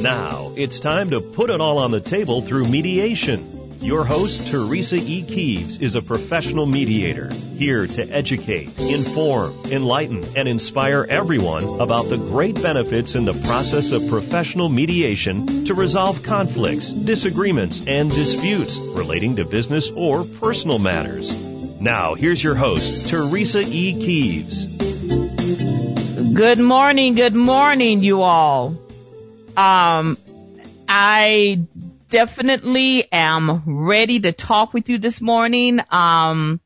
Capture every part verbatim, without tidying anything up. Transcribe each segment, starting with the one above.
Now it's time to put it all on the table through mediation. Your host, Teresa E. Keeves, is a professional mediator here to educate, inform, enlighten, and inspire everyone about the great benefits in the process of professional mediation to resolve conflicts, disagreements, and disputes relating to business or personal matters. Now, here's your host, Teresa E. Keeves. Good morning, good morning, you all. Um, I definitely am ready to talk with you this morning. Um,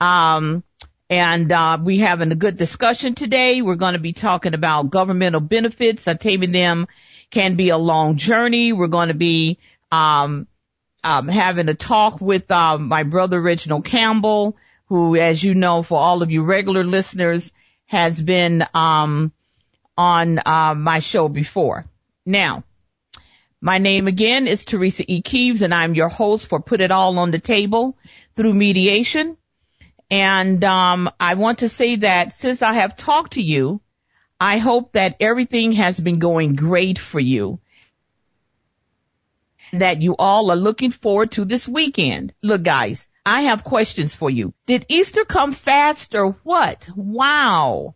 um, and, uh, we're having a good discussion today. We're going to be talking about governmental benefits. Obtaining them can be a long journey. We're going to be, um, Um, having a talk with um, my brother Reginald Campbell, who, as you know, for all of you regular listeners, has been um, on uh, my show before. Now, my name again is Teresa E. Keeves, and I'm your host for Put It All on the Table through Mediation. And um, I want to say that since I have talked to you, I hope that everything has been going great for you, that you all are looking forward to this weekend. Look, guys, I have questions for you. Did Easter come fast or what? Wow.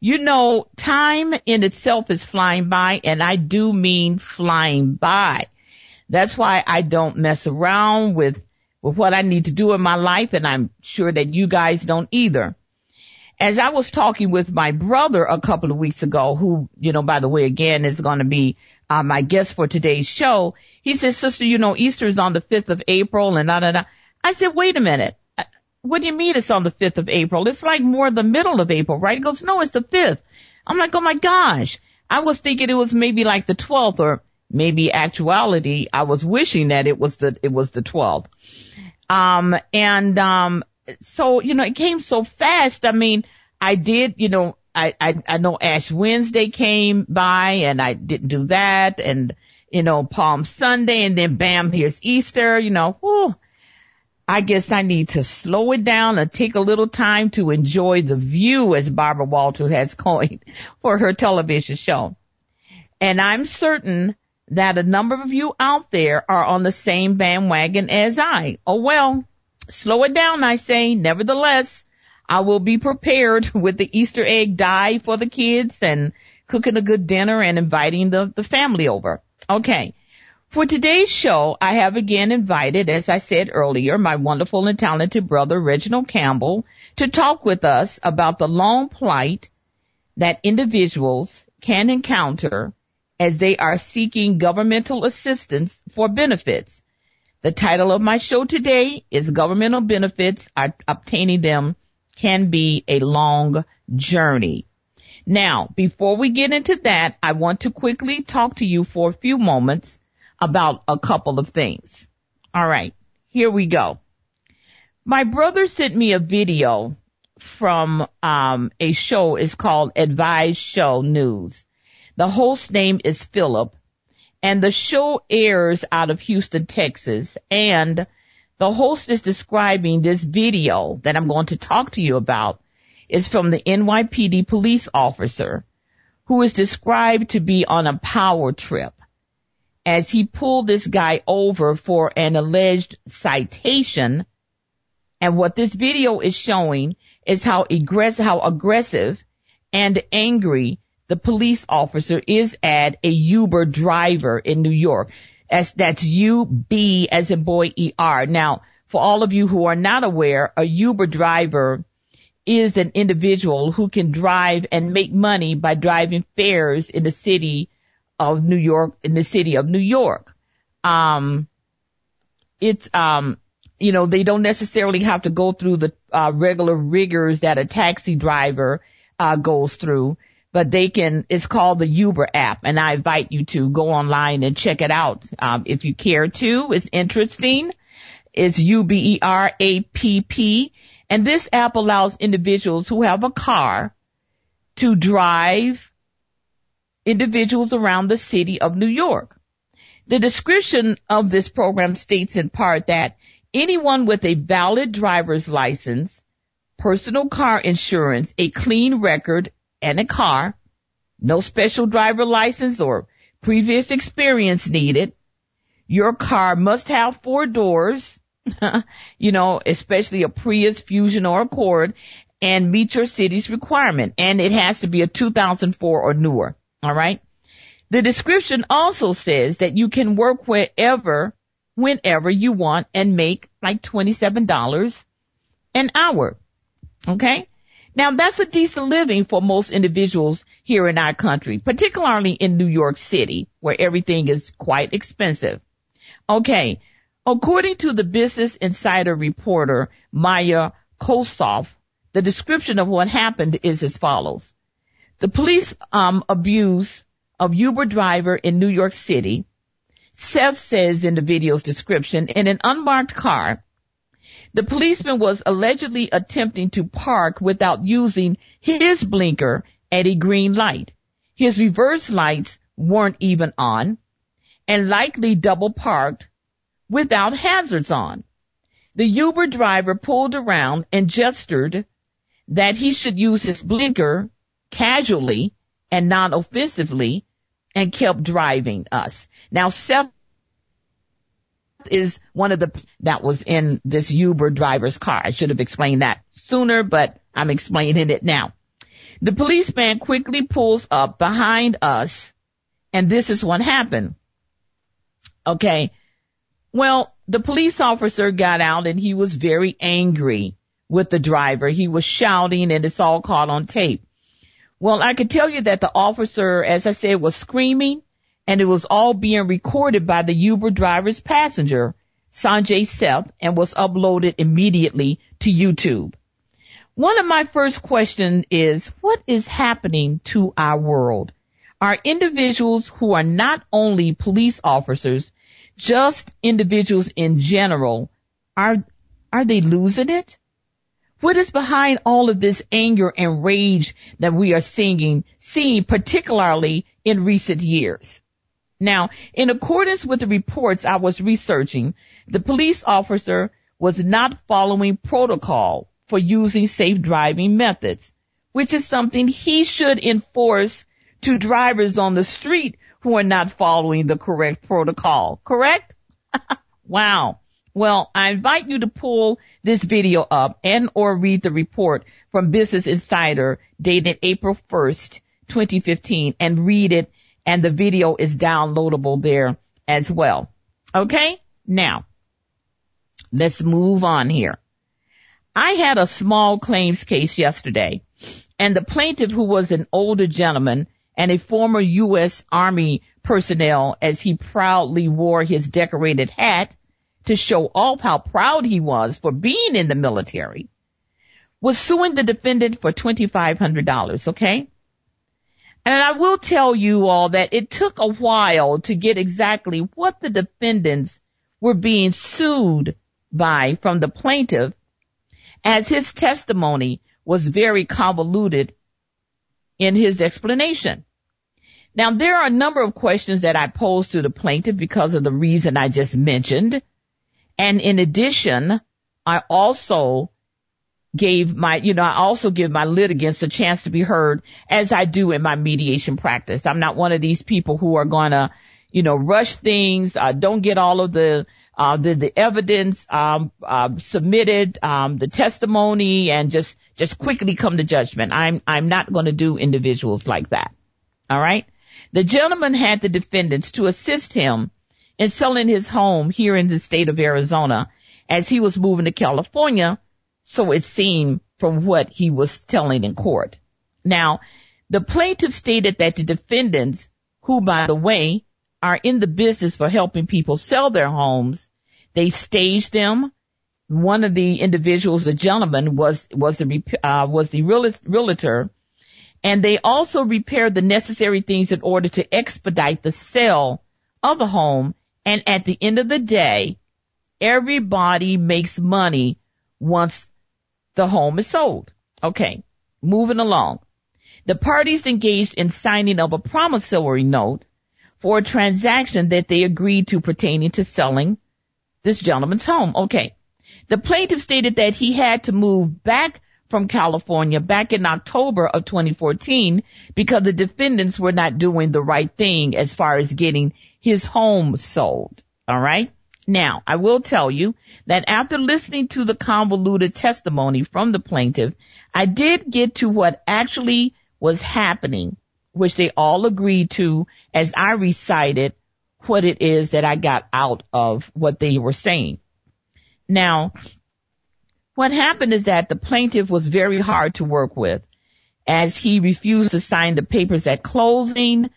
You know, time in itself is flying by, and I do mean flying by. That's why I don't mess around with, with what I need to do in my life, and I'm sure that you guys don't either. As I was talking with my brother a couple of weeks ago, who, you know, by the way, again, is going to be Uh, my guest for today's show, he said, sister, you know, Easter is on the fifth of April and da, da, da. I said, wait a minute. What do you mean it's on the fifth of April? It's like more the middle of April, right? He goes, no, it's the fifth. I'm like, oh my gosh. I was thinking it was maybe like the twelfth, or maybe actuality, I was wishing that it was the, it was the twelfth. Um, and, um, so, you know, it came so fast. I mean, I did, you know, I, I, I know Ash Wednesday came by and I didn't do that, and, you know, Palm Sunday, and then bam, here's Easter, you know, whew, I guess I need to slow it down and take a little time to enjoy the view, as Barbara Walters has coined for her television show. And I'm certain that a number of you out there are on the same bandwagon as I. Oh, well, slow it down, I say. Nevertheless, I will be prepared with the Easter egg dye for the kids and cooking a good dinner and inviting the, the family over. Okay. For today's show, I have again invited, as I said earlier, my wonderful and talented brother, Reginald Campbell, to talk with us about the long plight that individuals can encounter as they are seeking governmental assistance for benefits. The title of my show today is Governmental Benefits, Obtaining Them Can Be a Long Journey. Now, before we get into that, I want to quickly talk to you for a few moments about a couple of things. All right, here we go. My brother sent me a video from um, a show. It's called Advise Show News. The host name is Philip, and the show airs out of Houston, Texas, and the host is describing this video that I'm going to talk to you about is from the N Y P D police officer who is described to be on a power trip as he pulled this guy over for an alleged citation. And what this video is showing is how aggressive, how aggressive and angry the police officer is at a Uber driver in New York. As that's U B as in boy E R. Now, for all of you who are not aware, a Uber driver is an individual who can drive and make money by driving fares in the city of New York, in the city of New York. Um, it's, um, you know, they don't necessarily have to go through the uh, regular rigors that a taxi driver uh, goes through. But they can, it's called the Uber app, and I invite you to go online and check it out um, if you care to. It's interesting. It's U B E R A P P. And this app allows individuals who have a car to drive individuals around the city of New York. The description of this program states in part that anyone with a valid driver's license, personal car insurance, a clean record, and a car, no special driver license or previous experience needed. Your car must have four doors, you know, especially a Prius, Fusion, or Accord, and meet your city's requirement. And it has to be a two thousand four or newer. All right. The description also says that you can work wherever, whenever you want and make like twenty-seven dollars an hour. Okay. Now, that's a decent living for most individuals here in our country, particularly in New York City, where everything is quite expensive. Okay. According to the Business Insider reporter, Maya Kosoff, the description of what happened is as follows. The police um, abuse of Uber driver in New York City, Seth says in the video's description, in an unmarked car. The policeman was allegedly attempting to park without using his blinker at a green light. His reverse lights weren't even on, and likely double parked without hazards on. The Uber driver pulled around and gestured that he should use his blinker casually and not offensively, and kept driving us. Now, Seth is one of the that was in this Uber driver's car. I should have explained that sooner, but I'm explaining it now. The policeman quickly pulls up behind us, and this is what happened. Okay. Well, the police officer got out, and he was very angry with the driver. He was shouting, and it's all caught on tape. Well, I could tell you that the officer, as I said, was screaming, and it was all being recorded by the Uber driver's passenger, Sanjay Seth, and was uploaded immediately to YouTube. One of my first questions is, what is happening to our world? Are individuals who are not only police officers, just individuals in general, are are they losing it? What is behind all of this anger and rage that we are seeing, seeing particularly in recent years? Now, in accordance with the reports I was researching, the police officer was not following protocol for using safe driving methods, which is something he should enforce to drivers on the street who are not following the correct protocol. Correct? Wow. Well, I invite you to pull this video up and or read the report from Business Insider dated April first, twenty fifteen, and read it. And the video is downloadable there as well. Okay, now, let's move on here. I had a small claims case yesterday, and the plaintiff, who was an older gentleman and a former U S Army personnel, as he proudly wore his decorated hat to show off how proud he was for being in the military, was suing the defendant for twenty-five hundred dollars, okay? And I will tell you all that it took a while to get exactly what the defendants were being sued by from the plaintiff, as his testimony was very convoluted in his explanation. Now, there are a number of questions that I posed to the plaintiff because of the reason I just mentioned. And in addition, I also gave my, you know, I also give my litigants a chance to be heard, as I do in my mediation practice. I'm not one of these people who are going to, you know, rush things, uh, don't get all of the, uh, the, the evidence, um, uh, submitted, um, the testimony, and just, just quickly come to judgment. I'm, I'm not going to do individuals like that. All right. The gentleman had the defendants to assist him in selling his home here in the state of Arizona, as he was moving to California. So it seemed from what he was telling in court. Now, the plaintiff stated that the defendants, who, by the way, are in the business for helping people sell their homes, they staged them. One of the individuals, the gentleman, was was the uh, was the realtor, and they also repaired the necessary things in order to expedite the sale of the home. And at the end of the day, everybody makes money once the home is sold. Okay, moving along. The parties engaged in signing of a promissory note for a transaction that they agreed to pertaining to selling this gentleman's home. Okay, the plaintiff stated that he had to move back from California back in October of twenty fourteen because the defendants were not doing the right thing as far as getting his home sold. All right. Now, I will tell you that after listening to the convoluted testimony from the plaintiff, I did get to what actually was happening, which they all agreed to as I recited what it is that I got out of what they were saying. Now, what happened is that the plaintiff was very hard to work with, as he refused to sign the papers at closing.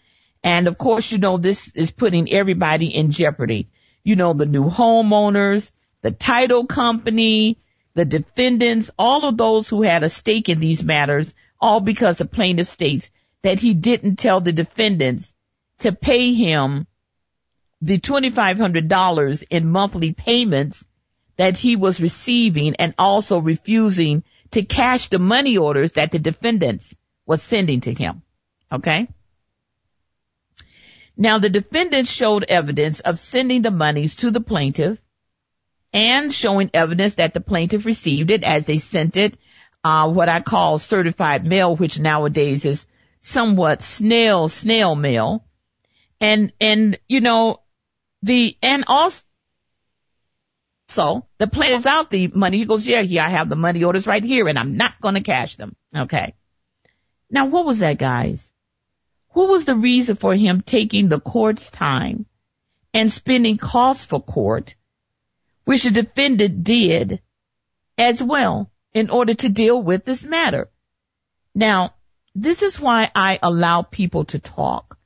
And, of course, you know, this is putting everybody in jeopardy. You know, the new homeowners, the title company, the defendants, all of those who had a stake in these matters, all because the plaintiff states that he didn't tell the defendants to pay him the two thousand five hundred dollars in monthly payments that he was receiving, and also refusing to cash the money orders that the defendants was sending to him. Okay? Now, the defendants showed evidence of sending the monies to the plaintiff and showing evidence that the plaintiff received it, as they sent it, uh, what I call certified mail, which nowadays is somewhat snail, snail mail. And, and, you know, the, and also the plaintiff is out the money. He goes, yeah, yeah, I have the money orders right here and I'm not going to cash them. Okay. Now, what was that, guys? What was the reason for him taking the court's time and spending costs for court, which the defendant did as well, in order to deal with this matter? Now, this is why I allow people to talk,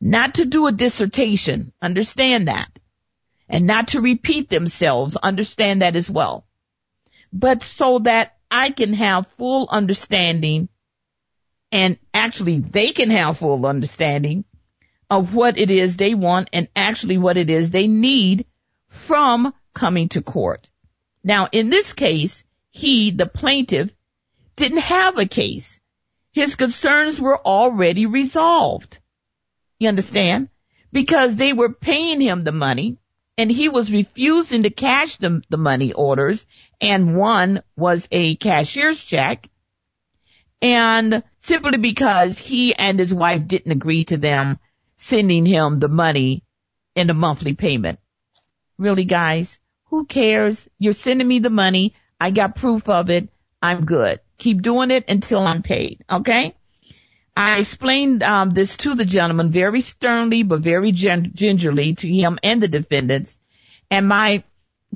not to do a dissertation. Understand that. And not to repeat themselves. Understand that as well. But so that I can have full understanding, and actually they can have full understanding of what it is they want and actually what it is they need from coming to court. Now, in this case, he, the plaintiff, didn't have a case. His concerns were already resolved. You understand? Because they were paying him the money and he was refusing to cash them the money orders. And one was a cashier's check. And simply because he and his wife didn't agree to them sending him the money in a monthly payment. Really, guys, who cares? You're sending me the money. I got proof of it. I'm good. Keep doing it until I'm paid. Okay. I explained um, this to the gentleman very sternly, but very gen- gingerly to him and the defendants. And my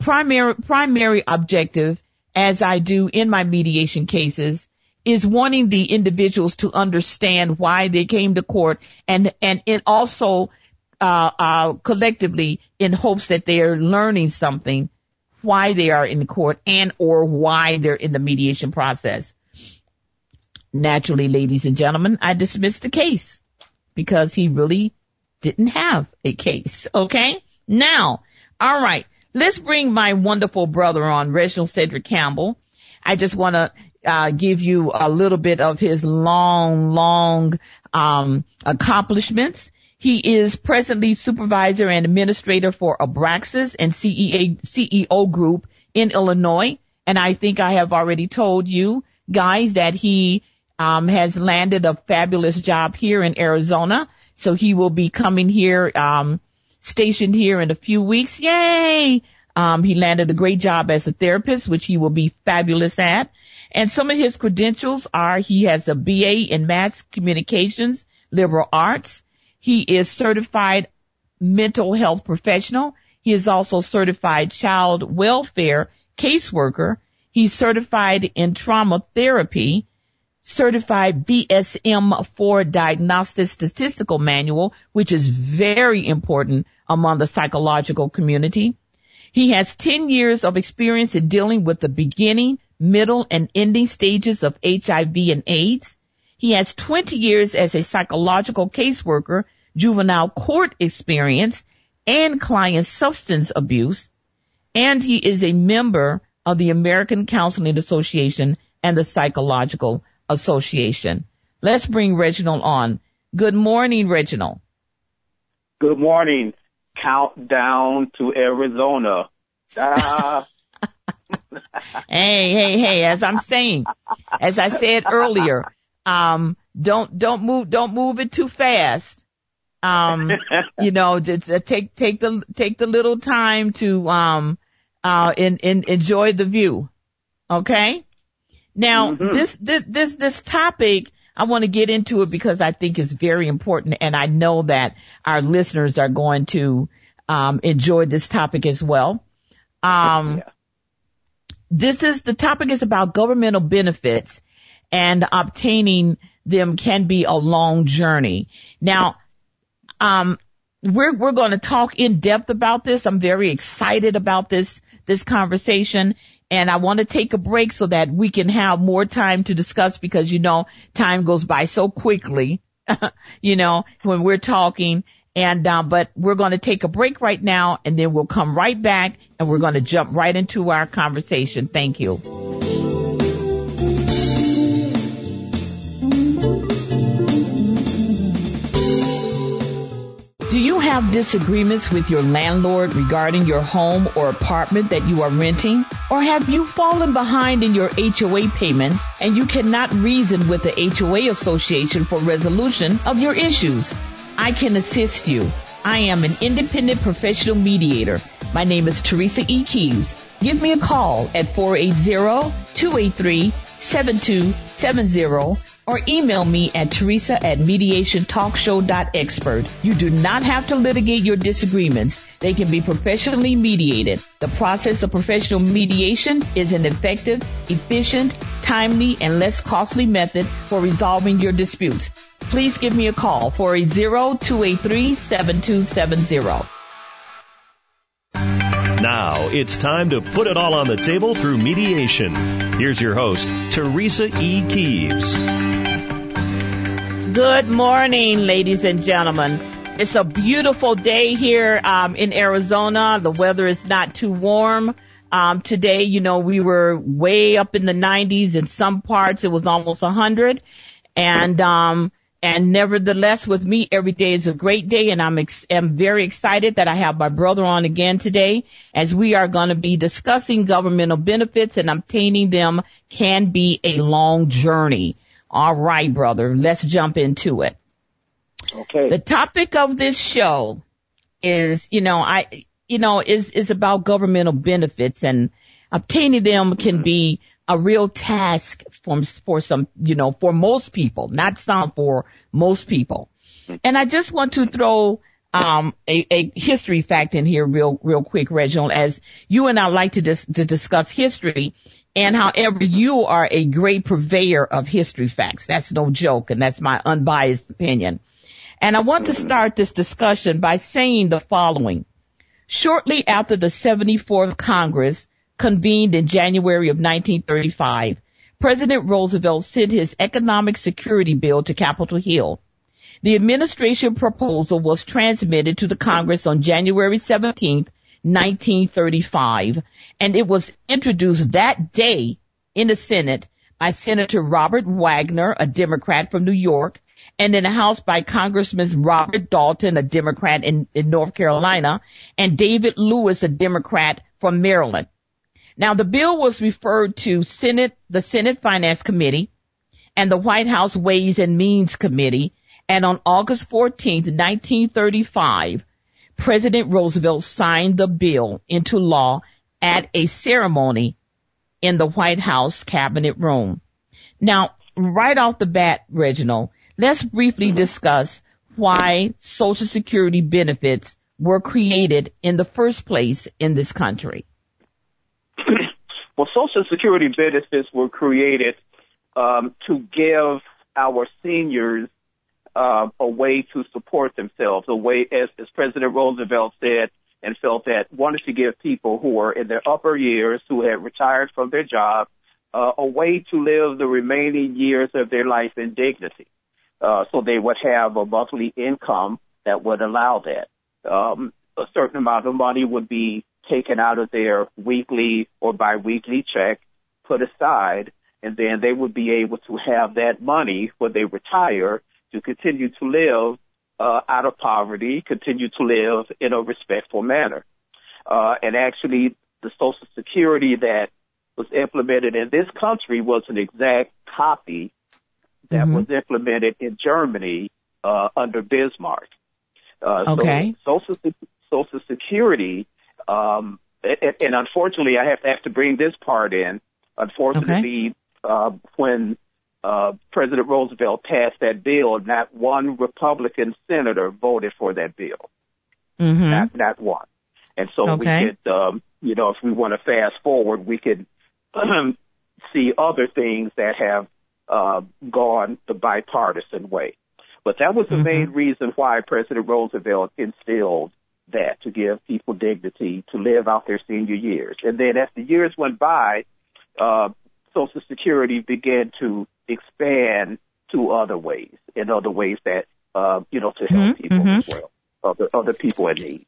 primary, primary objective, as I do in my mediation cases, is wanting the individuals to understand why they came to court, and and it also uh, uh collectively, in hopes that they are learning something, why they are in court and or why they're in the mediation process. Naturally, ladies and gentlemen, I dismissed the case because he really didn't have a case. Okay. Now, all right, let's bring my wonderful brother on, Reginald Cedric Campbell. I just want to Uh, give you a little bit of his long, long, um, accomplishments. He is presently supervisor and administrator for Abraxas and C E A, C E O group in Illinois. And I think I have already told you guys that he, um, has landed a fabulous job here in Arizona. So he will be coming here, um, stationed here in a few weeks. Yay! Um, he landed a great job as a therapist, which he will be fabulous at. And some of his credentials are he has a B A in Mass Communications, Liberal Arts. He is certified mental health professional. He is also certified child welfare caseworker. He's certified in trauma therapy, certified B S M four diagnostic statistical manual, which is very important among the psychological community. He has ten years of experience in dealing with the beginning, middle, and ending stages of H I V and AIDS. He has twenty years as a psychological caseworker, juvenile court experience, and client substance abuse. And he is a member of the American Counseling Association and the Psychological Association. Let's bring Reginald on. Good morning, Reginald. Good morning. Countdown to Arizona. Ah. Hey, hey, hey, as I'm saying, as I said earlier, um, don't, don't move, don't move it too fast. Um, you know, just uh, take, take the, take the little time to, um, uh, in, in, enjoy the view. Okay. Now, mm-hmm. this, this, this, this topic, I want to get into it because I think it's very important. And I know that our listeners are going to, um, enjoy this topic as well. Um, yeah. This is, the topic is about governmental benefits, and obtaining them can be a long journey. Now, um, we're, we're going to talk in depth about this. I'm very excited about this, this conversation, and I want to take a break so that we can have more time to discuss, because, you know, time goes by so quickly, you know, when we're talking. And, um, but we're going to take a break right now, and then we'll come right back, and we're going to jump right into our conversation. Thank you. Do you have disagreements with your landlord regarding your home or apartment that you are renting? Or have you fallen behind in your H O A payments and you cannot reason with the H O A association for resolution of your issues? I can assist you. I am an independent professional mediator. My name is Teresa E. Keeves. Give me a call at four eight zero, two eight three, seven two seven zero or email me at teresa at mediation talk show dot expert. You do not have to litigate your disagreements. They can be professionally mediated. The process of professional mediation is an effective, efficient, timely, and less costly method for resolving your disputes. Please give me a call, four eight zero, two eight three, seven two seven zero. Now it's time to put it all on the table through mediation. Here's your host, Teresa E. Keeves. Good morning, ladies and gentlemen. It's a beautiful day here um, in Arizona. The weather is not too warm. Um, today, you know, we were way up in the nineties. In some parts, it was almost one hundred. And, um, And nevertheless, with me, every day is a great day, and I'm ex- am very excited that I have my brother on again today, as we are going to be discussing governmental benefits, and obtaining them can be a long journey. All right, brother, let's jump into it. Okay. The topic of this show is, you know, I, you know, is, is about governmental benefits, and obtaining them can be a real task for, for some, you know, for most people, not some, for most people. And I just want to throw, um, a, a history fact in here real, real quick, Reginald, as you and I like to dis- to discuss history, and however you are a great purveyor of history facts. That's no joke. And that's my unbiased opinion. And I want to start this discussion by saying the following. Shortly after the seventy-fourth Congress convened in January of nineteen thirty-five, President Roosevelt sent his economic security bill to Capitol Hill. The administration proposal was transmitted to the Congress on January seventeenth, nineteen thirty-five, and it was introduced that day in the Senate by Senator Robert Wagner, a Democrat from New York, and in the House by Congressman Robert Dalton, a Democrat in, in North Carolina, and David Lewis, a Democrat from Maryland. Now, the bill was referred to Senate, the Senate Finance Committee, and the White House Ways and Means Committee. And on August fourteenth, nineteen thirty-five, President Roosevelt signed the bill into law at a ceremony in the White House Cabinet Room. Now, right off the bat, Reginald, let's briefly discuss why Social Security benefits were created in the first place in this country. Well, Social Security benefits were created um, to give our seniors uh, a way to support themselves, a way, as, as President Roosevelt said and felt that, wanted to give people who were in their upper years, who had retired from their job, uh, a way to live the remaining years of their life in dignity. Uh, so they would have a monthly income that would allow that. Um, a certain amount of money would be taken out of their weekly or biweekly check, put aside, and then they would be able to have that money when they retire to continue to live uh, out of poverty, continue to live in a respectful manner. Uh, and actually, the Social Security that was implemented in this country was an exact copy that mm-hmm. was implemented in Germany uh, under Bismarck. Uh, okay. So Social, Se- Social Security, um, and, and unfortunately, I have to, have to bring this part in. Unfortunately, okay. uh, when uh, President Roosevelt passed that bill, not one Republican senator voted for that bill. Mm-hmm. Not, not one. And so okay. we could, um, you know, if we want to fast forward, we could see other things that have uh, gone the bipartisan way. But that was the mm-hmm. main reason why President Roosevelt instilled that, to give people dignity, to live out their senior years. And then as the years went by, uh, Social Security began to expand to other ways, in other ways that, uh, you know, to help mm-hmm. people mm-hmm. as well, other, other people in need.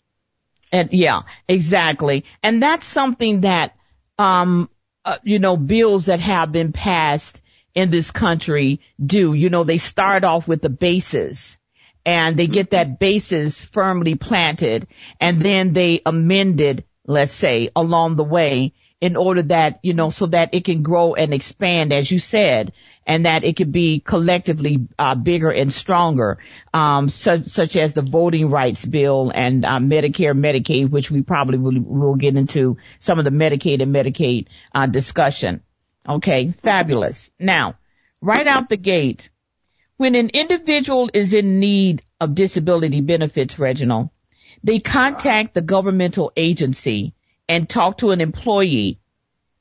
And yeah, exactly. And that's something that, um, uh, you know, bills that have been passed in this country do. You know, they start off with the basis and they get that basis firmly planted, and then they amend it, let's say, along the way in order that, you know, so that it can grow and expand, as you said, and that it could be collectively uh, bigger and stronger, um, such, such as the voting rights bill and uh, Medicare, Medicaid, which we probably will, will get into some of the Medicaid and Medicaid uh, discussion. Okay, fabulous. Now, right out the gate, when an individual is in need of disability benefits, Reginald, they contact the governmental agency and talk to an employee,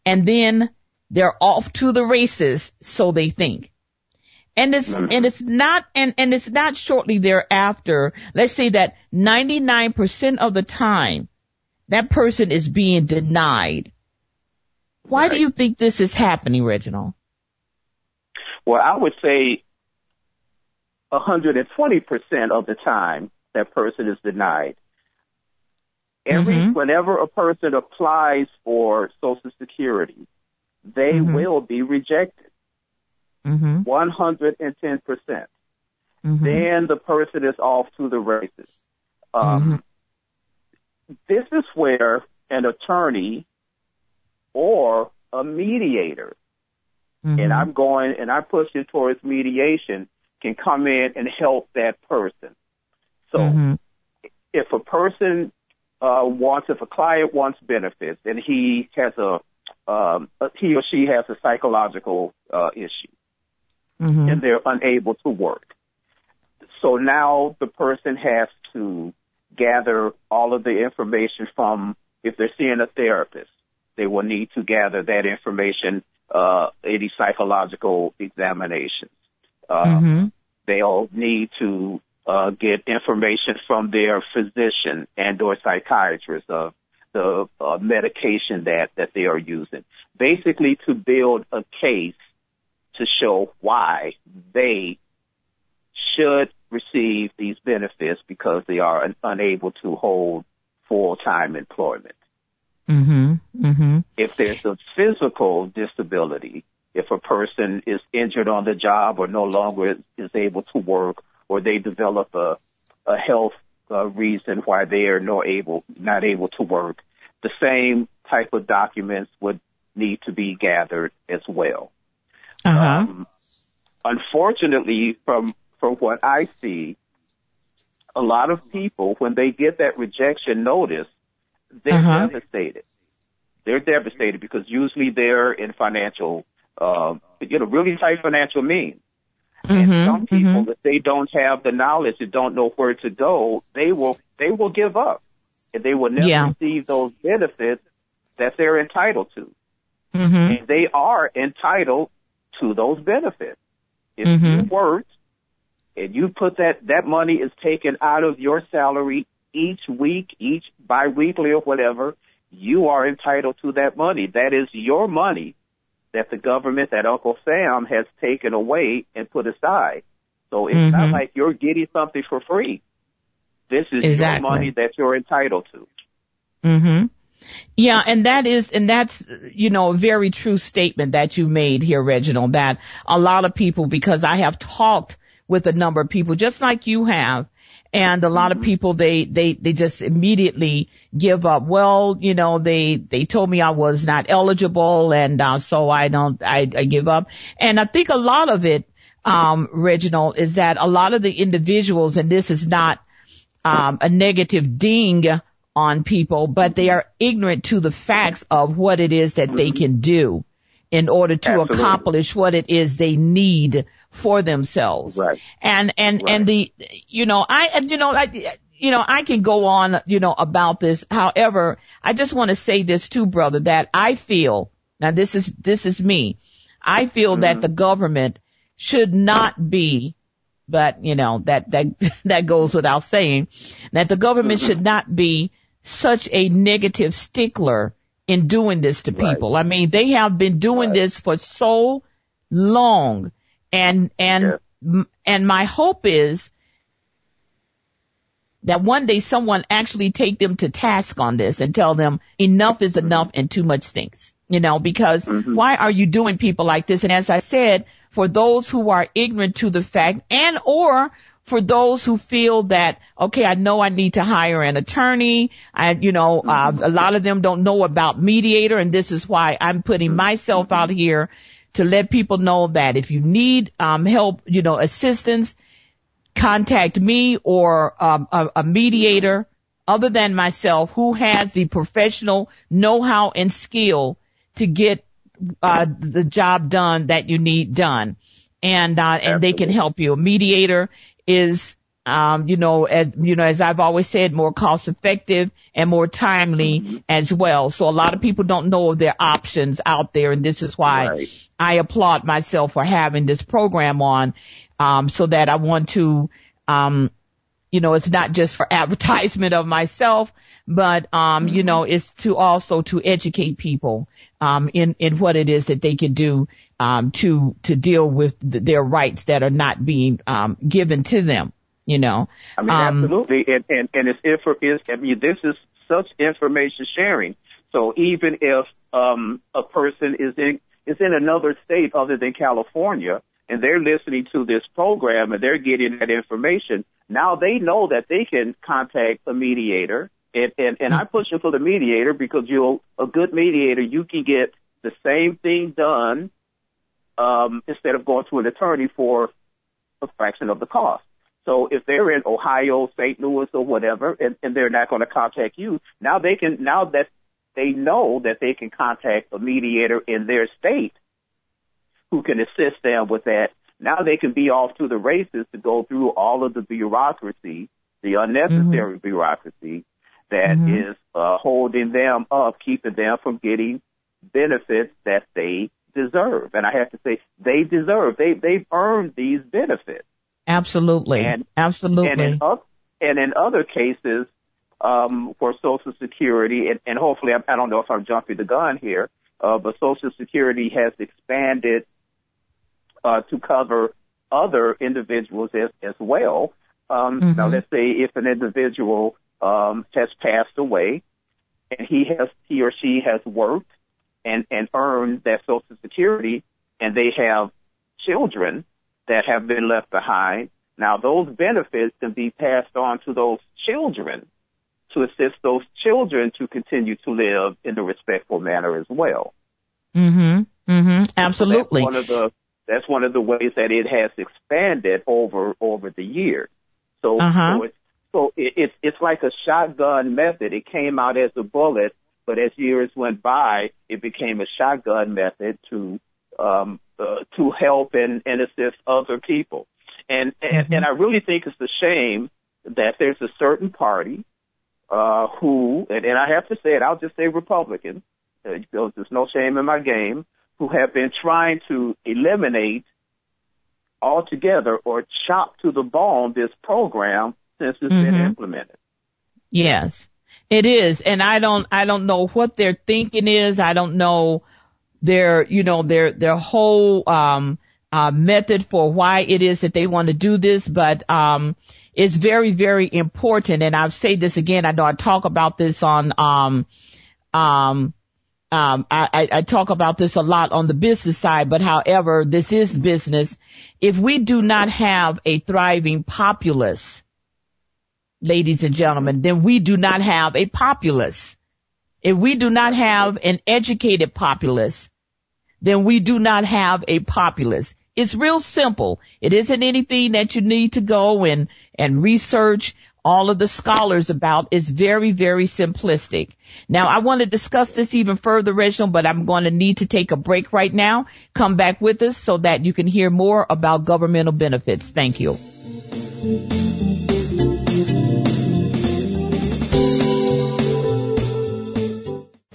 and then they're off to the races, so they think. And it's, and it's not, and, and it's not shortly thereafter. Let's say that ninety-nine percent of the time that person is being denied. Why right. do you think this is happening, Reginald? Well, I would say one hundred twenty percent of the time that person is denied. Every, mm-hmm. whenever a person applies for Social Security, they mm-hmm. will be rejected. Mm-hmm. one hundred ten percent. Mm-hmm. Then the person is off to the races. Um, mm-hmm. This is where an attorney or a mediator, mm-hmm. and I'm going and I'm pushing towards mediation, can come in and help that person. So mm-hmm. if a person uh, wants, if a client wants benefits and he has a, um, he or she has a psychological uh, issue mm-hmm. and they're unable to work. So now the person has to gather all of the information from, if they're seeing a therapist, they will need to gather that information, uh, any psychological examinations. Uh, mm-hmm. They'll need to uh, get information from their physician and or psychiatrist of the uh, medication that, that they are using, basically to build a case to show why they should receive these benefits because they are un- unable to hold full-time employment. Mm-hmm. Mm-hmm. If there's a physical disability, if a person is injured on the job or no longer is able to work, or they develop a, a health uh, reason why they are no able, not able to work, the same type of documents would need to be gathered as well. Uh-huh. Um, unfortunately, from from what I see, a lot of people, when they get that rejection notice, they're uh-huh. devastated. They're devastated because usually they're in financial, uh, you know, really tight financial means. Mm-hmm, and some people, mm-hmm. if they don't have the knowledge and don't know where to go, they will they will give up, and they will never yeah. receive those benefits that they're entitled to. Mm-hmm. And they are entitled to those benefits. If mm-hmm. you work and you put that, that money is taken out of your salary each week, each biweekly or whatever, you are entitled to that money. That is your money that the government, that Uncle Sam has taken away and put aside. So it's mm-hmm. not like you're getting something for free. This is exactly. your money that you're entitled to. Mm-hmm. Yeah, and that is, and that's, you know, a very true statement that you made here, Reginald, that a lot of people, because I have talked with a number of people just like you have, And a lot of people, they, they, they just immediately give up. Well, you know, they, they told me I was not eligible, and uh, so I don't, I, I give up. And I think a lot of it, um, Reginald, is that a lot of the individuals, and this is not, um, a negative ding on people, but they are ignorant to the facts of what it is that they can do in order to Absolutely. accomplish what it is they need for themselves. Right. And, and, right. and the, you know, I, you know, I, you know, I can go on, you know, about this. However, I just want to say this too, brother, that I feel, now this is, this is me. I feel mm-hmm. that the government should not be, but you know, that, that, that goes without saying, that the government mm-hmm. should not be such a negative stickler in doing this to people. Right. I mean, they have been doing right. this for so long. And, and, yeah. and my hope is that one day someone actually take them to task on this and tell them enough is enough and too much stinks, you know, because mm-hmm. why are you doing people like this? And as I said, for those who are ignorant to the fact, and or for those who feel that, okay, I know I need to hire an attorney. I, you know, mm-hmm. uh, a lot of them don't know about mediator, and this is why I'm putting myself mm-hmm. out here to let people know that if you need um help, you know, assistance, contact me or um, a, a mediator other than myself who has the professional know-how and skill to get uh the job done that you need done, and uh, and they can help you. A mediator is um you know as you know as I've always said, more cost effective and more timely mm-hmm. as well. So a lot of people don't know of their options out there, and this is why right. I applaud myself for having this program on, um so that I want to um you know it's not just for advertisement of myself, but um mm-hmm. you know it's to also to educate people um in in what it is that they can do um to to deal with th- their rights that are not being um given to them. You know, I mean, um, absolutely. And, and, and it's, it's, I mean, this is such information sharing. So even if, um, a person is in, is in another state other than California, and they're listening to this program and they're getting that information, now they know that they can contact a mediator. And, and, and mm-hmm. I push it for the mediator because you'll, a good mediator, you can get the same thing done, um, instead of going to an attorney for a fraction of the cost. So if they're in Ohio, Saint Louis, or whatever, and, and they're not going to contact you, now they can. Now that they know that they can contact a mediator in their state, who can assist them with that, now they can be off to the races to go through all of the bureaucracy, the unnecessary mm-hmm. bureaucracy that mm-hmm. is uh, holding them up, keeping them from getting benefits that they deserve. And I have to say, they deserve. They they've earned these benefits. Absolutely, and, absolutely. And in, up, and in other cases, um, for Social Security, and, and hopefully, I, I don't know if I'm jumping the gun here, uh, but Social Security has expanded uh, to cover other individuals as, as well. Um, mm-hmm. Now, let's say if an individual um, has passed away, and he has, he or she has worked and, and earned that Social Security, and they have children that have been left behind. Now, those benefits can be passed on to those children to assist those children to continue to live in a respectful manner as well. Mm-hmm. Mm-hmm. Absolutely. So that's one of the, that's one of the ways that it has expanded over over the years. So, uh-huh. so, it's, so it, it's it's like a shotgun method. It came out as a bullet, but as years went by, it became a shotgun method to um Uh, to help and, and assist other people. And, and, mm-hmm. and I really think it's a shame that there's a certain party uh, who, and, and I have to say it, I'll just say Republicans, uh, there's no shame in my game, who have been trying to eliminate altogether or chop to the bone this program since it's mm-hmm. been implemented. Yes, it is. And I don't, I don't know what their thinking is. I don't know their, you know, their, their whole, um, uh, method for why it is that they want to do this, but, um, it's very, very important. And I've said this again. I know I talk about this on, um, um, um, I, I talk about this a lot on the business side, but however, this is business. If we do not have a thriving populace, ladies and gentlemen, then we do not have a populace. If we do not have an educated populace, then we do not have a populace. It's real simple. It isn't anything that you need to go and, and research all of the scholars about. It's very, very simplistic. Now, I want to discuss this even further, Reginald, but I'm going to need to take a break right now. Come back with us so that you can hear more about governmental benefits. Thank you.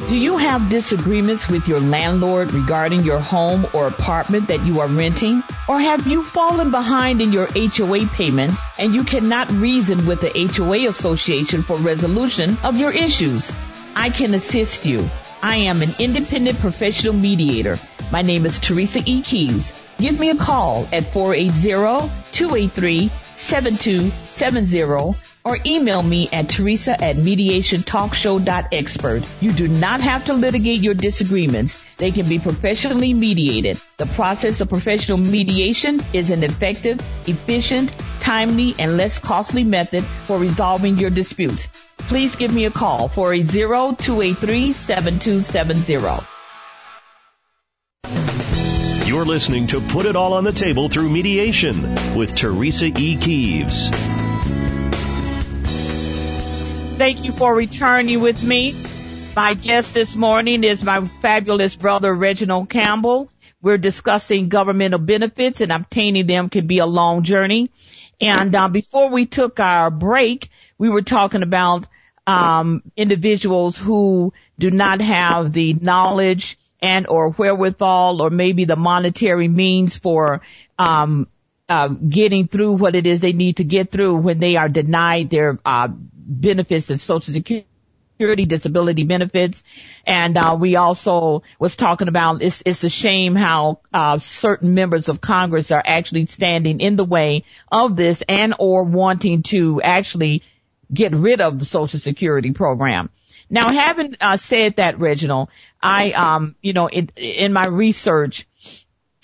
Do you have disagreements with your landlord regarding your home or apartment that you are renting? Or have you fallen behind in your H O A payments and you cannot reason with the H O A association for resolution of your issues? I can assist you. I am an independent professional mediator. My name is Teresa E. Keeves. Give me a call at four eight zero, two eight three, seven two seven zero or email me at Teresa at mediation talk show dot expert. You do not have to litigate your disagreements. They can be professionally mediated. The process of professional mediation is an effective, efficient, timely, and less costly method for resolving your disputes. Please give me a call, four eight zero, two eight three, seven two seven zero. You're listening to Put It All on the Table Through Mediation with Teresa E. Keeves. Thank you for returning with me. My guest this morning is my fabulous brother, Reginald Campbell. We're discussing governmental benefits, and obtaining them can be a long journey. And uh, before we took our break, we were talking about um, individuals who do not have the knowledge and or wherewithal or maybe the monetary means for um, uh, getting through what it is they need to get through when they are denied their uh benefits and Social Security disability benefits. And uh, we also was talking about it's, it's a shame how uh, certain members of Congress are actually standing in the way of this and or wanting to actually get rid of the Social Security program. Now, having uh, said that, Reginald, I, um, you know, it, in my research,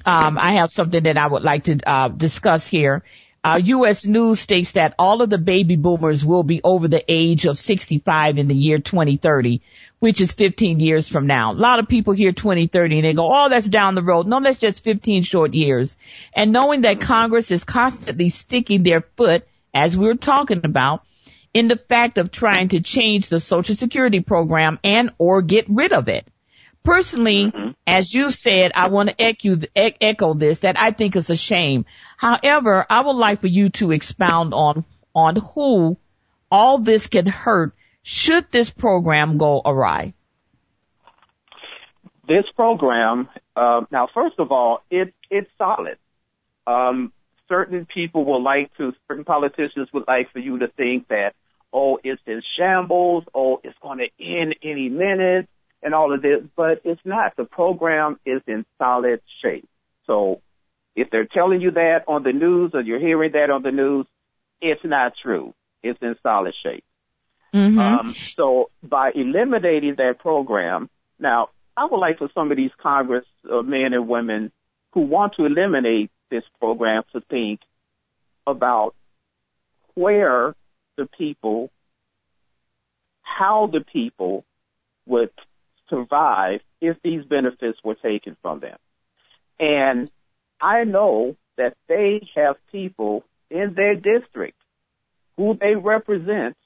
um, I have something that I would like to uh, discuss here. Uh, U S News states that all of the baby boomers will be over the age of sixty-five in the year twenty thirty, which is fifteen years from now. A lot of people hear twenty thirty and they go, oh, that's down the road. No, that's just fifteen short years. And knowing that Congress is constantly sticking their foot, as we were talking about, in the fact of trying to change the Social Security program and or get rid of it. Personally, as you said, I want to echo, echo this, that I think it's a shame. However, I would like for you to expound on on who all this can hurt should this program go awry. This program, uh, now, first of all, it it's solid. Um, certain people will like to, certain politicians would like for you to think that, oh, it's in shambles, oh, it's going to end any minute, and all of this, but it's not. The program is in solid shape. So if they're telling you that on the news or you're hearing that on the news, it's not true. It's in solid shape. Mm-hmm. Um, so by eliminating that program, now I would like for some of these Congress uh, men and women who want to eliminate this program to think about where the people, how the people would survive if these benefits were taken from them. And I know that they have people in their district who they represent,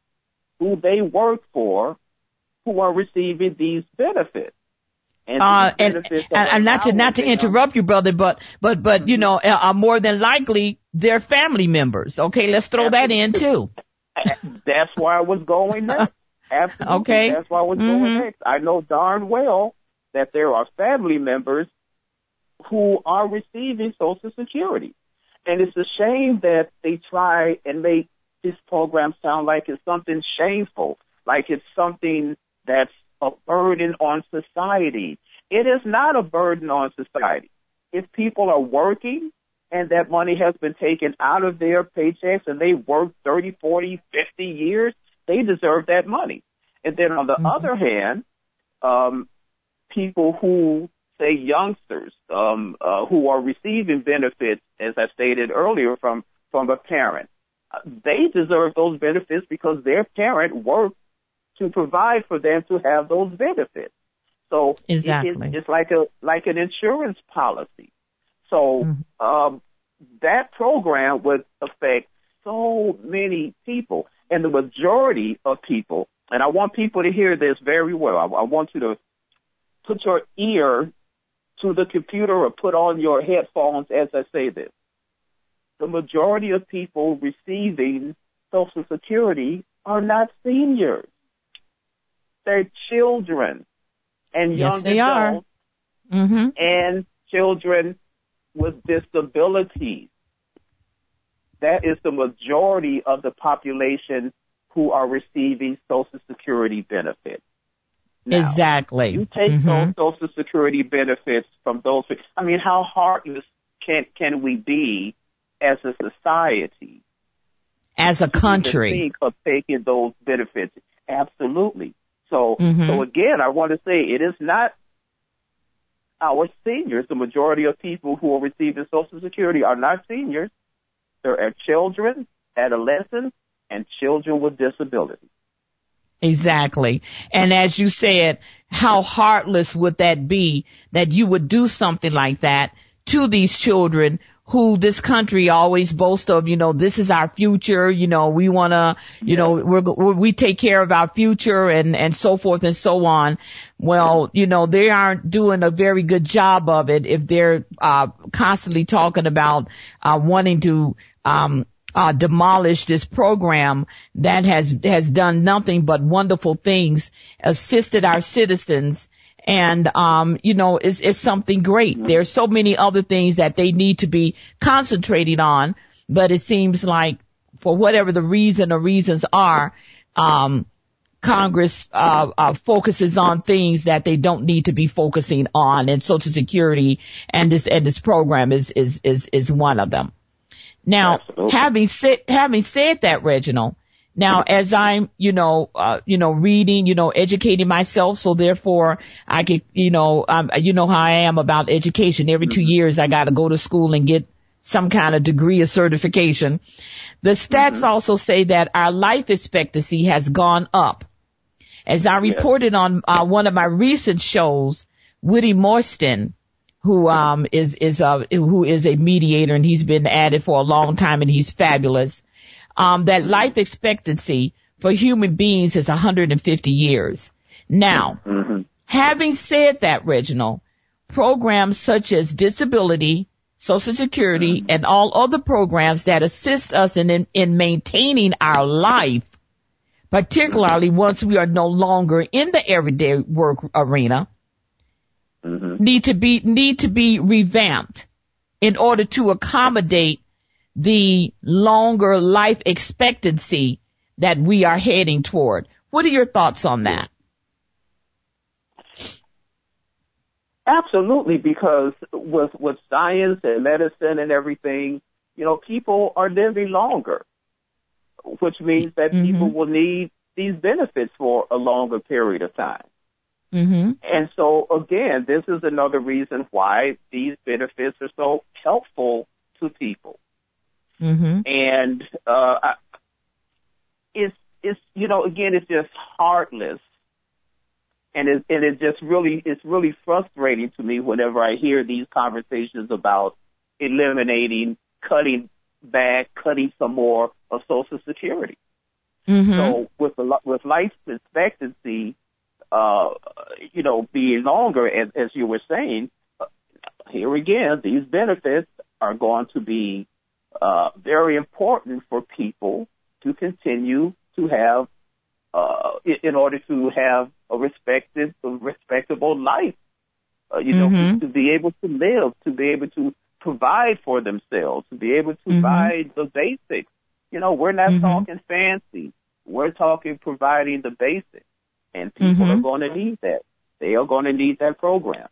who they work for, who are receiving these benefits. And, uh, these and, benefits and, and not to not to interrupt you, brother, but but but mm-hmm. you know, are uh, more than likely their family members. Okay, let's throw Absolutely. that in too. That's where I was going next. Absolutely. Okay. That's why I was mm-hmm. going next. I know darn well that there are family members who are receiving Social Security. And it's a shame that they try and make this program sound like it's something shameful, like it's something that's a burden on society. It is not a burden on society. If people are working and that money has been taken out of their paychecks and they work thirty, forty, fifty years, they deserve that money. And then on the mm-hmm. other hand, um, people who, say, youngsters um, uh, who are receiving benefits, as I stated earlier, from, from a parent, they deserve those benefits because their parent worked to provide for them to have those benefits. So exactly. it is, it's like a like an insurance policy. So mm-hmm. um, that program would affect so many people, and the majority of people, and I want people to hear this very well. I, I want you to put your ear to the computer or put on your headphones as I say this. The majority of people receiving Social Security are not seniors. They're children and young yes, they adults are. Mm-hmm. and children with disabilities. That is the majority of the population who are receiving Social Security benefits. Now, exactly. You take mm-hmm. those Social Security benefits from those. I mean, how heartless can can we be as a society? As a country. To think of taking those benefits. Absolutely. So, mm-hmm. so again, I want to say it is not our seniors. The majority of people who are receiving Social Security are not seniors. There are children, adolescents, and children with disabilities. Exactly. And as you said, how heartless would that be that you would do something like that to these children who this country always boasts of, you know, this is our future, you know, we want to, you yeah. know, we're, we take care of our future and, and so forth and so on. Well, you know, they aren't doing a very good job of it if they're uh constantly talking about uh wanting to um uh demolish this program that has has done nothing but wonderful things, assisted our citizens. And, um, you know, it's, it's something great. Mm-hmm. There's so many other things that they need to be concentrating on, but it seems like for whatever the reason or reasons are, um, Congress, uh, uh, focuses on things that they don't need to be focusing on, and Social Security and this, and this program is, is, is, is one of them. Now, Absolutely. having said, having said that, Reginald, now, as I'm, you know, uh, you know, reading, you know, educating myself, so therefore I could, you know, um, you know how I am about education. Every two years I got to go to school and get some kind of degree or certification. The stats mm-hmm. also say that our life expectancy has gone up. As I reported yeah. on uh, one of my recent shows, Woody Morstan, who um is is uh who is a mediator, and he's been at it for a long time, and he's fabulous. Um, that life expectancy for human beings is one hundred fifty years. Now, mm-hmm. having said that, Reginald, programs such as disability, Social Security, mm-hmm. and all other programs that assist us in, in, in maintaining our life, particularly once we are no longer in the everyday work arena, mm-hmm. need to be, need to be revamped in order to accommodate the longer life expectancy that we are heading toward. What are your thoughts on that? Absolutely, because with with science and medicine and everything, you know, people are living longer, which means that mm-hmm. people will need these benefits for a longer period of time. Mm-hmm. And so, again, this is another reason why these benefits are so helpful to people. Mm-hmm. And, uh, it's, it's, you know, again, it's just heartless. And it, and it just really, it's really frustrating to me whenever I hear these conversations about eliminating, cutting back, cutting some more of Social Security. Mm-hmm. So with a with life expectancy, uh, you know, being longer, as, as you were saying, here again, these benefits are going to be Uh, very important for people to continue to have, uh, in order to have a respected, a respectable life, uh, you mm-hmm. know, to be able to live, to be able to provide for themselves, to be able to mm-hmm. provide the basics. You know, we're not mm-hmm. talking fancy. We're talking providing the basics, and people mm-hmm. are going to need that. They are going to need that program.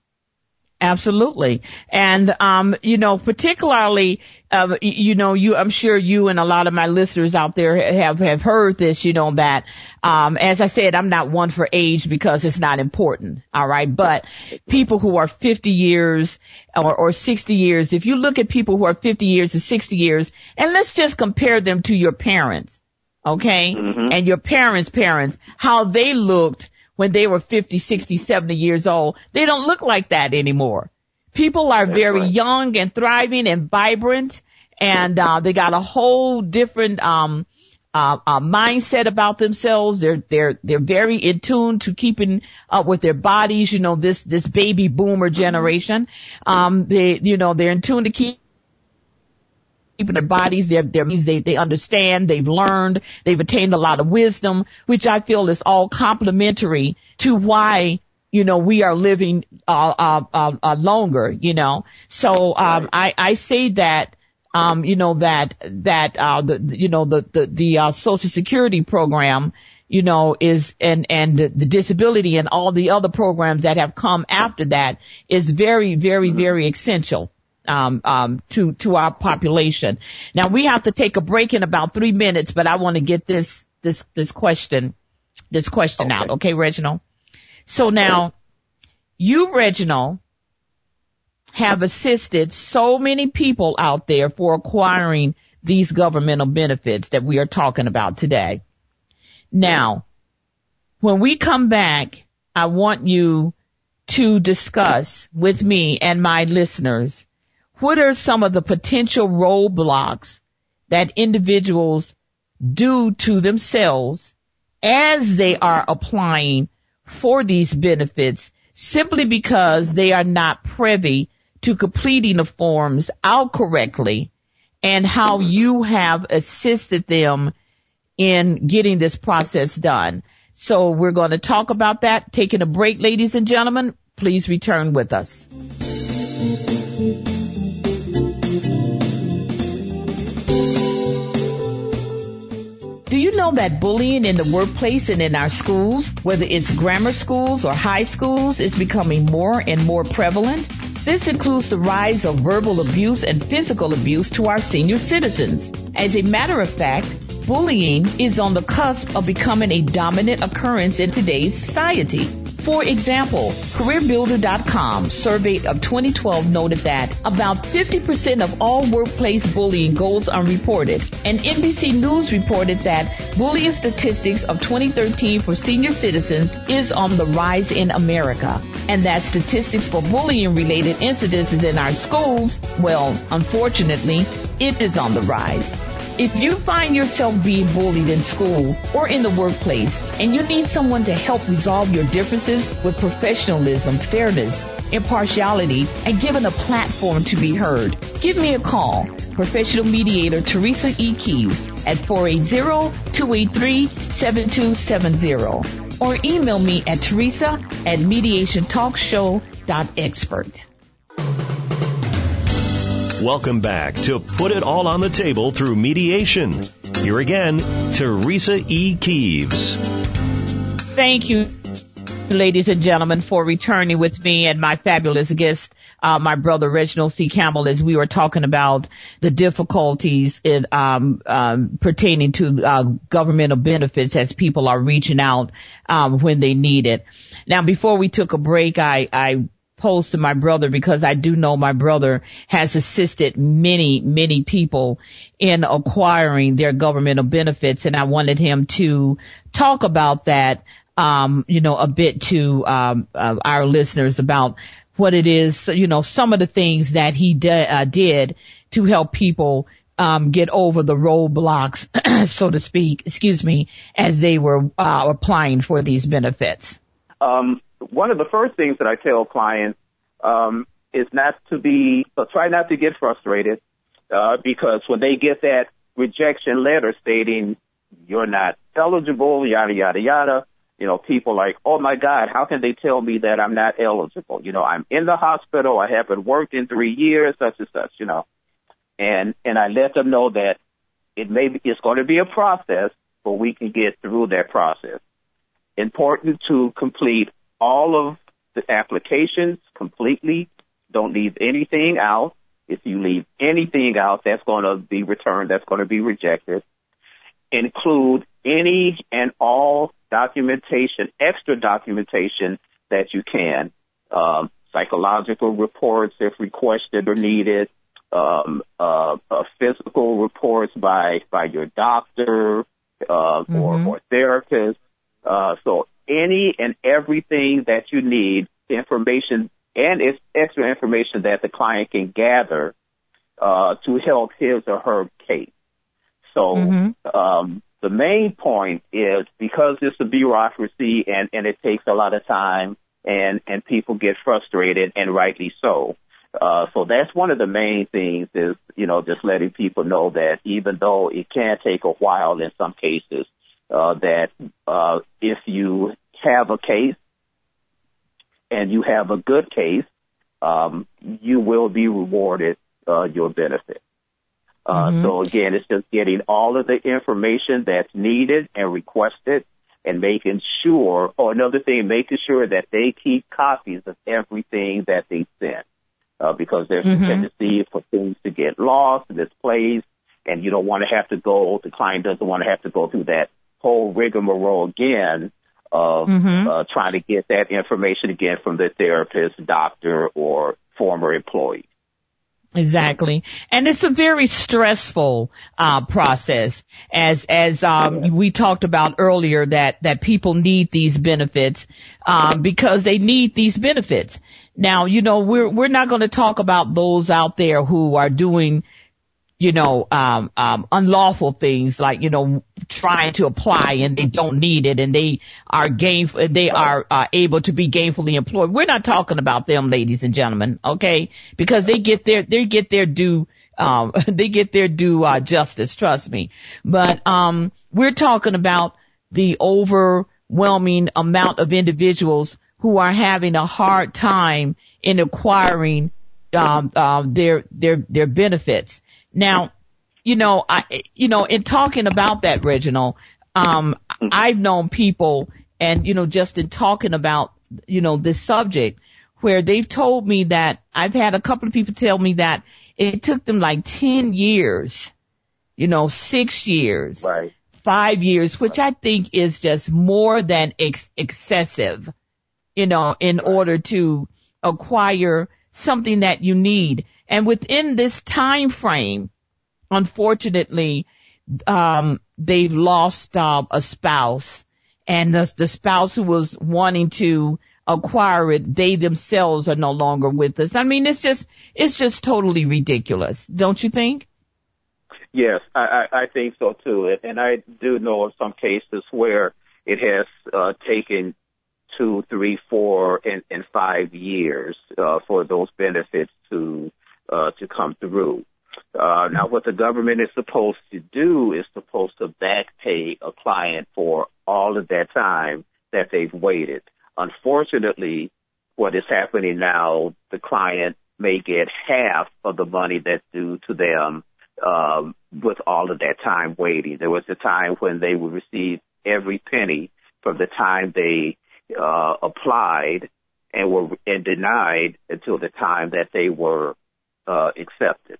Absolutely. And, um, you know, particularly, uh, you know, you, I'm sure you and a lot of my listeners out there have, have heard this, you know, that, um, as I said, I'm not one for age because it's not important. All right. But people who are fifty years or, or sixty years, if you look at people who are fifty years and sixty years, and let's just compare them to your parents. Okay. Mm-hmm. And your parents' parents, how they looked when they were fifty, sixty, seventy years old. They don't look like that anymore. People are very young and thriving and vibrant, and uh they got a whole different um uh, uh mindset about themselves. They're they're they're very in tune to keeping up with their bodies, you know, this this baby boomer generation. Um they you know, they're in tune to keep keeping their bodies, their, their, they, they understand, they've learned, they've attained a lot of wisdom, which I feel is all complementary to why, you know, we are living, uh, uh, uh, uh longer, you know. So, um, I, I say that, um, you know, that, that, uh, the, you know, the, the, the, uh, Social Security program, you know, is, and, and the, the disability and all the other programs that have come after that is very, very, very essential. Um, um, to, to our population. Now we have to take a break in about three minutes, but I want to get this, this, this question, this question okay. out. Okay, Reginald. So now you, Reginald, have assisted so many people out there for acquiring these governmental benefits that we are talking about today. Now, when we come back, I want you to discuss with me and my listeners, what are some of the potential roadblocks that individuals do to themselves as they are applying for these benefits simply because they are not privy to completing the forms out correctly, and how you have assisted them in getting this process done? So we're going to talk about that. Taking a break, ladies and gentlemen, please return with us. Do you know that bullying in the workplace and in our schools, whether it's grammar schools or high schools, is becoming more and more prevalent? This includes the rise of verbal abuse and physical abuse to our senior citizens. As a matter of fact, bullying is on the cusp of becoming a dominant occurrence in today's society. For example, Career Builder dot com survey of twenty twelve noted that about fifty percent of all workplace bullying goes unreported. And N B C News reported that bullying statistics of twenty thirteen for senior citizens is on the rise in America. And that statistics for bullying-related incidences in our schools, well, unfortunately, it is on the rise. If you find yourself being bullied in school or in the workplace, and you need someone to help resolve your differences with professionalism, fairness, impartiality, and given a platform to be heard, give me a call. Professional mediator Teresa E. Keeves at four eight zero, two eight three, seven two seven zero or email me at teresa at mediation talk show dot expert. Welcome back to Put It All on the Table Through Mediation. Here again, Teresa E. Keeves. Thank you, ladies and gentlemen, for returning with me and my fabulous guest, uh, my brother Reginald C. Campbell, as we were talking about the difficulties in um, um, pertaining to uh, governmental benefits as people are reaching out um, when they need it. Now, before we took a break, I, I post to my brother, because I do know my brother has assisted many, many people in acquiring their governmental benefits. And I wanted him to talk about that, um, you know, a bit to um, uh, our listeners about what it is, you know, some of the things that he de- uh, did to help people um, get over the roadblocks, so to speak, excuse me, as they were uh, applying for these benefits. Um. One of the first things that I tell clients um, is not to be, so try not to get frustrated, uh, because when they get that rejection letter stating you're not eligible, yada, yada, yada, you know, people like, oh, my God, how can they tell me that I'm not eligible? You know, I'm in the hospital. I haven't worked in three years, such and such, you know. And and I let them know that it may be, it's going to be a process, but we can get through that process. Important to complete all of the applications completely, Don't leave anything out. If you leave anything out, that's going to be returned. That's going to be rejected. Include any and all documentation, extra documentation that you can. Um, psychological reports if requested or needed. Um, uh, uh, physical reports by, by your doctor uh, mm-hmm. or, or therapist. Uh, so any and everything that you need, the information and it's extra information that the client can gather uh, to help his or her case. So mm-hmm. um, the main point is because it's a bureaucracy and, and it takes a lot of time and, and people get frustrated, and rightly so. Uh, so that's one of the main things is, you know, just letting people know that even though it can take a while in some cases, uh, that uh, if you have a case, and you have a good case, um, you will be rewarded uh, your benefit. Uh, mm-hmm. So, again, it's just getting all of the information that's needed and requested and making sure, or another thing, making sure that they keep copies of everything that they send uh, because there's mm-hmm. a tendency for things to get lost, misplaced, and you don't want to have to go, the client doesn't want to have to go through that whole rigmarole again of mm-hmm. uh, trying to get that information again from the therapist, doctor, or former employee. Exactly. And it's a very stressful uh process as as um we talked about earlier that that people need these benefits um because they need these benefits. Now, you know, we're we're not going to talk about those out there who are doing you know, um, um, unlawful things like, you know, trying to apply and they don't need it and they are gainful, they are uh, able to be gainfully employed. We're not talking about them, ladies and gentlemen, okay? Because they get their, they get their due, um, they get their due, uh, justice, trust me. But, um, we're talking about the overwhelming amount of individuals who are having a hard time in acquiring, um, uh, their, their, their benefits. Now, you know, I, you know, in talking about that, Reginald, um, I've known people and, you know, just in talking about, you know, this subject where they've told me that I've had a couple of people tell me that it took them like ten years, you know, six years, right. five years, which I think is just more than ex- excessive, you know, in order to acquire something that you need. And within this time frame, unfortunately, um, they've lost uh, a spouse, and the, the spouse who was wanting to acquire it, they themselves are no longer with us. I mean, it's just it's just totally ridiculous, don't you think? Yes, I, I, I think so too, and I do know of some cases where it has uh, taken two, three, four, and, and five years uh, for those benefits to. Uh, to come through. Uh, now, what the government is supposed to do is supposed to back pay a client for all of that time that they've waited. Unfortunately, what is happening now, the client may get half of the money that's due to them um, with all of that time waiting. There was a time when they would receive every penny from the time they uh, applied and were and denied until the time that they were Uh, accepted.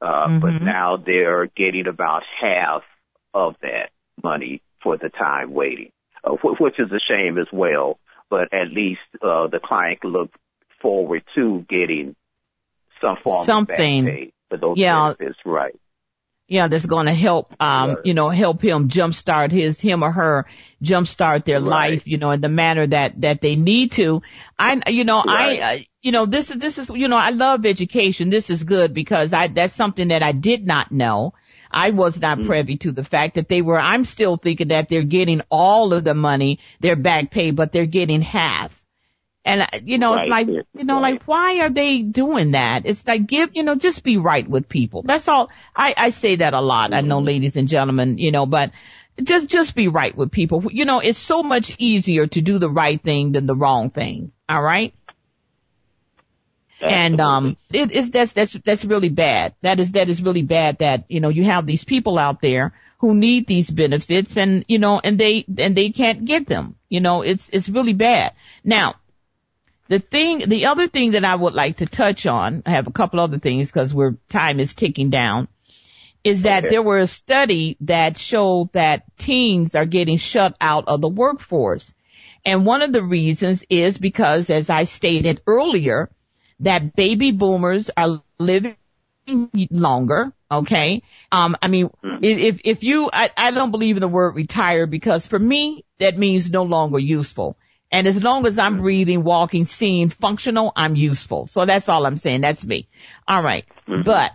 Uh, mm-hmm. But now they're getting about half of that money for the time waiting, uh, wh- which is a shame as well. But at least uh, the client can look forward to getting some form Something. Of back pay for those yeah. benefits, right? Yeah, that's going to help, um, right. you know, help him jumpstart his, him or her jumpstart their right. life, you know, in the manner that, that they need to. I, you know, right. I, uh, you know, this is, this is, you know, I love education. This is good because I, that's something that I did not know. I was not mm-hmm. privy to the fact that they were, I'm still thinking that they're getting all of the money, their back pay, but they're getting half. And, you know, right. it's like, you know, right. like, why are they doing that? It's like, give, you know, just be right with people. That's all. I, I say that a lot. Mm-hmm. I know, ladies and gentlemen, you know, but just, just be right with people. You know, it's so much easier to do the right thing than the wrong thing. All right. Absolutely. And, um, it is, that's, that's, that's really bad. That is, that is really bad that, you know, you have these people out there who need these benefits and, you know, and they, and they can't get them. You know, it's, it's really bad. Now, The thing, the other thing that I would like to touch on, I have a couple other things because we're, time is ticking down, is that okay. there were a study that showed that teens are getting shut out of the workforce. And one of the reasons is because, as I stated earlier, that baby boomers are living longer. Okay. Um, I mean, if, if you, I, I don't believe in the word retire because for me, that means no longer useful. And as long as I'm breathing, walking, seeing, functional, I'm useful. So that's all I'm saying. That's me. All right. But,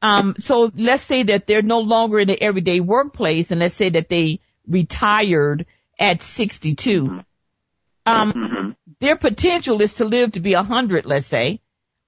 um, so let's say that they're no longer in the everyday workplace and let's say that they retired at sixty-two. Um, mm-hmm. Their potential is to live to be one hundred, let's say.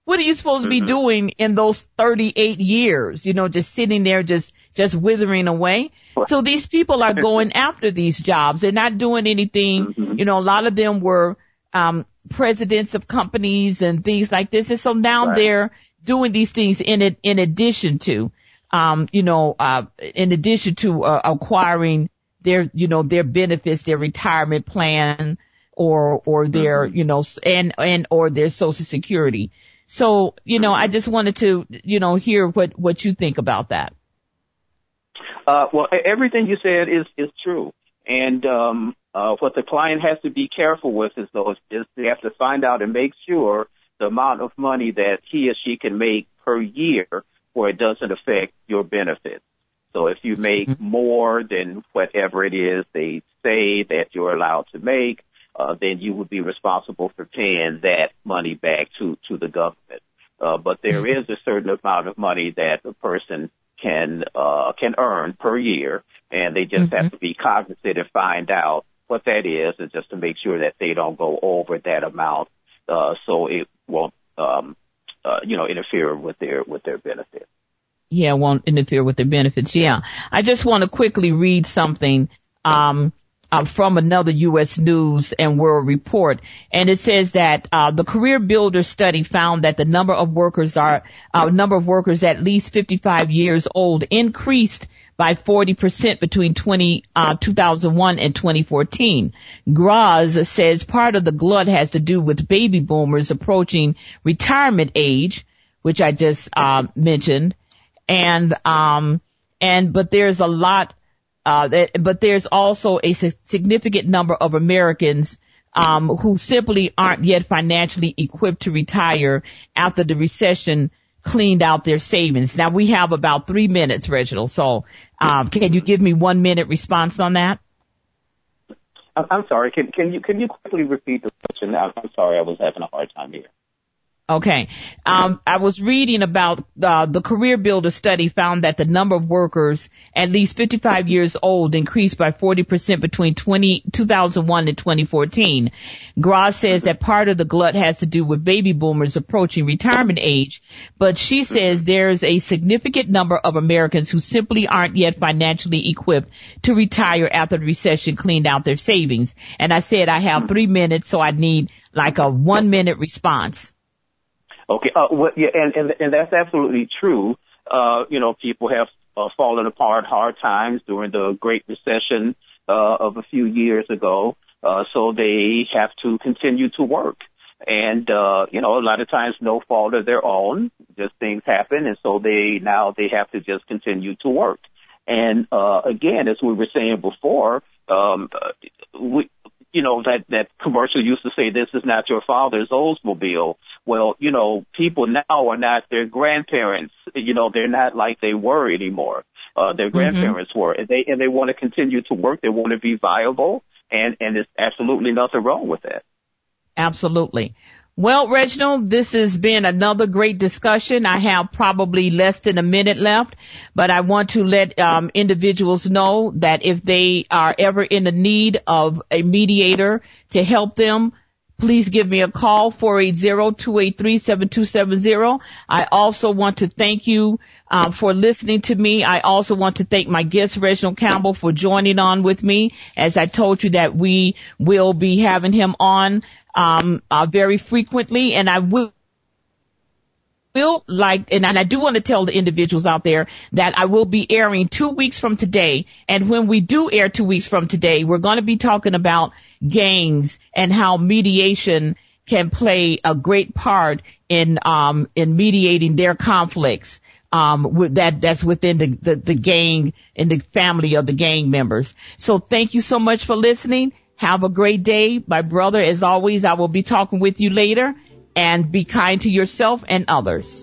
What are you supposed mm-hmm. to be doing in those thirty-eight years? You know, just sitting there, just, just withering away. So these people are going after these jobs. They're not doing anything. Mm-hmm. You know, a lot of them were, um, presidents of companies and things like this. And so now right. they're doing these things in it, in addition to, um, you know, uh, in addition to, uh, acquiring their, you know, their benefits, their retirement plan or, or their, mm-hmm. you know, and, and, or their Social Security. So, you know, I just wanted to, you know, hear what, what you think about that. Uh, well, everything you said is, is true. And, um, uh, what the client has to be careful with is those, is they have to find out and make sure the amount of money that he or she can make per year where it doesn't affect your benefits. So if you make mm-hmm. more than whatever it is they say that you're allowed to make, Uh, then you would be responsible for paying that money back to, to the government. Uh, but there is a certain amount of money that a person can, uh, can earn per year, and they just mm-hmm. have to be cognizant and find out what that is and just to make sure that they don't go over that amount, uh, so it won't, um, uh, you know, interfere with their, with their benefits. Yeah, won't interfere with their benefits. Yeah. I just want to quickly read something, um, Uh, from another U S News and World Report. And it says that, uh, the Career Builder study found that the number of workers are, uh, number of workers at least fifty-five years old increased by forty percent between twenty, uh, two thousand one and twenty fourteen. Graz says part of the glut has to do with baby boomers approaching retirement age, which I just, uh, mentioned. And, um, and, but there's a lot Uh, that, but there's also a significant number of Americans, um, who simply aren't yet financially equipped to retire after the recession cleaned out their savings. Now we have about three minutes, Reginald. So, um, can you give me one minute response on that? I'm sorry. Can, can you, can you quickly repeat the question? I'm sorry. I was having a hard time here. Okay. Um, I was reading about, uh, the Career Builder study found that the number of workers at least fifty-five years old increased by forty percent between twenty, two thousand one and twenty fourteen. Graz says that part of the glut has to do with baby boomers approaching retirement age, but she says there's a significant number of Americans who simply aren't yet financially equipped to retire after the recession cleaned out their savings. And I said I have three minutes, so I need like a one minute response. Okay, uh, what, yeah, and, and and that's absolutely true. Uh, you know, people have uh, fallen apart hard times during the Great Recession uh, of a few years ago, uh, so they have to continue to work. And, uh, you know, a lot of times no fault of their own, just things happen, and so they now they have to just continue to work. And, uh, again, as we were saying before, um, we, you know, that, that commercial used to say, this is not your father's Oldsmobile. Well, you know, people now are not their grandparents. You know, they're not like they were anymore. Uh, their grandparents mm-hmm. were, and they, and they want to continue to work. They want to be viable, and, and there's absolutely nothing wrong with that. Absolutely. Well, Reginald, this has been another great discussion. I have probably less than a minute left, but I want to let um, individuals know that if they are ever in the need of a mediator to help them, please give me a call, four eight zero, two eight three, seven two seven zero. I also want to thank you uh, for listening to me. I also want to thank my guest, Reginald Campbell, for joining on with me. As I told you that we will be having him on um, uh, very frequently, and I will. Will like, and I do want to tell the individuals out there that I will be airing two weeks from today. And when we do air two weeks from today, we're going to be talking about gangs and how mediation can play a great part in um in mediating their conflicts um with that that's within the, the the gang and the family of the gang members. So thank you so much for listening. Have a great day, my brother. As always, I will be talking with you later, and be kind to yourself and others.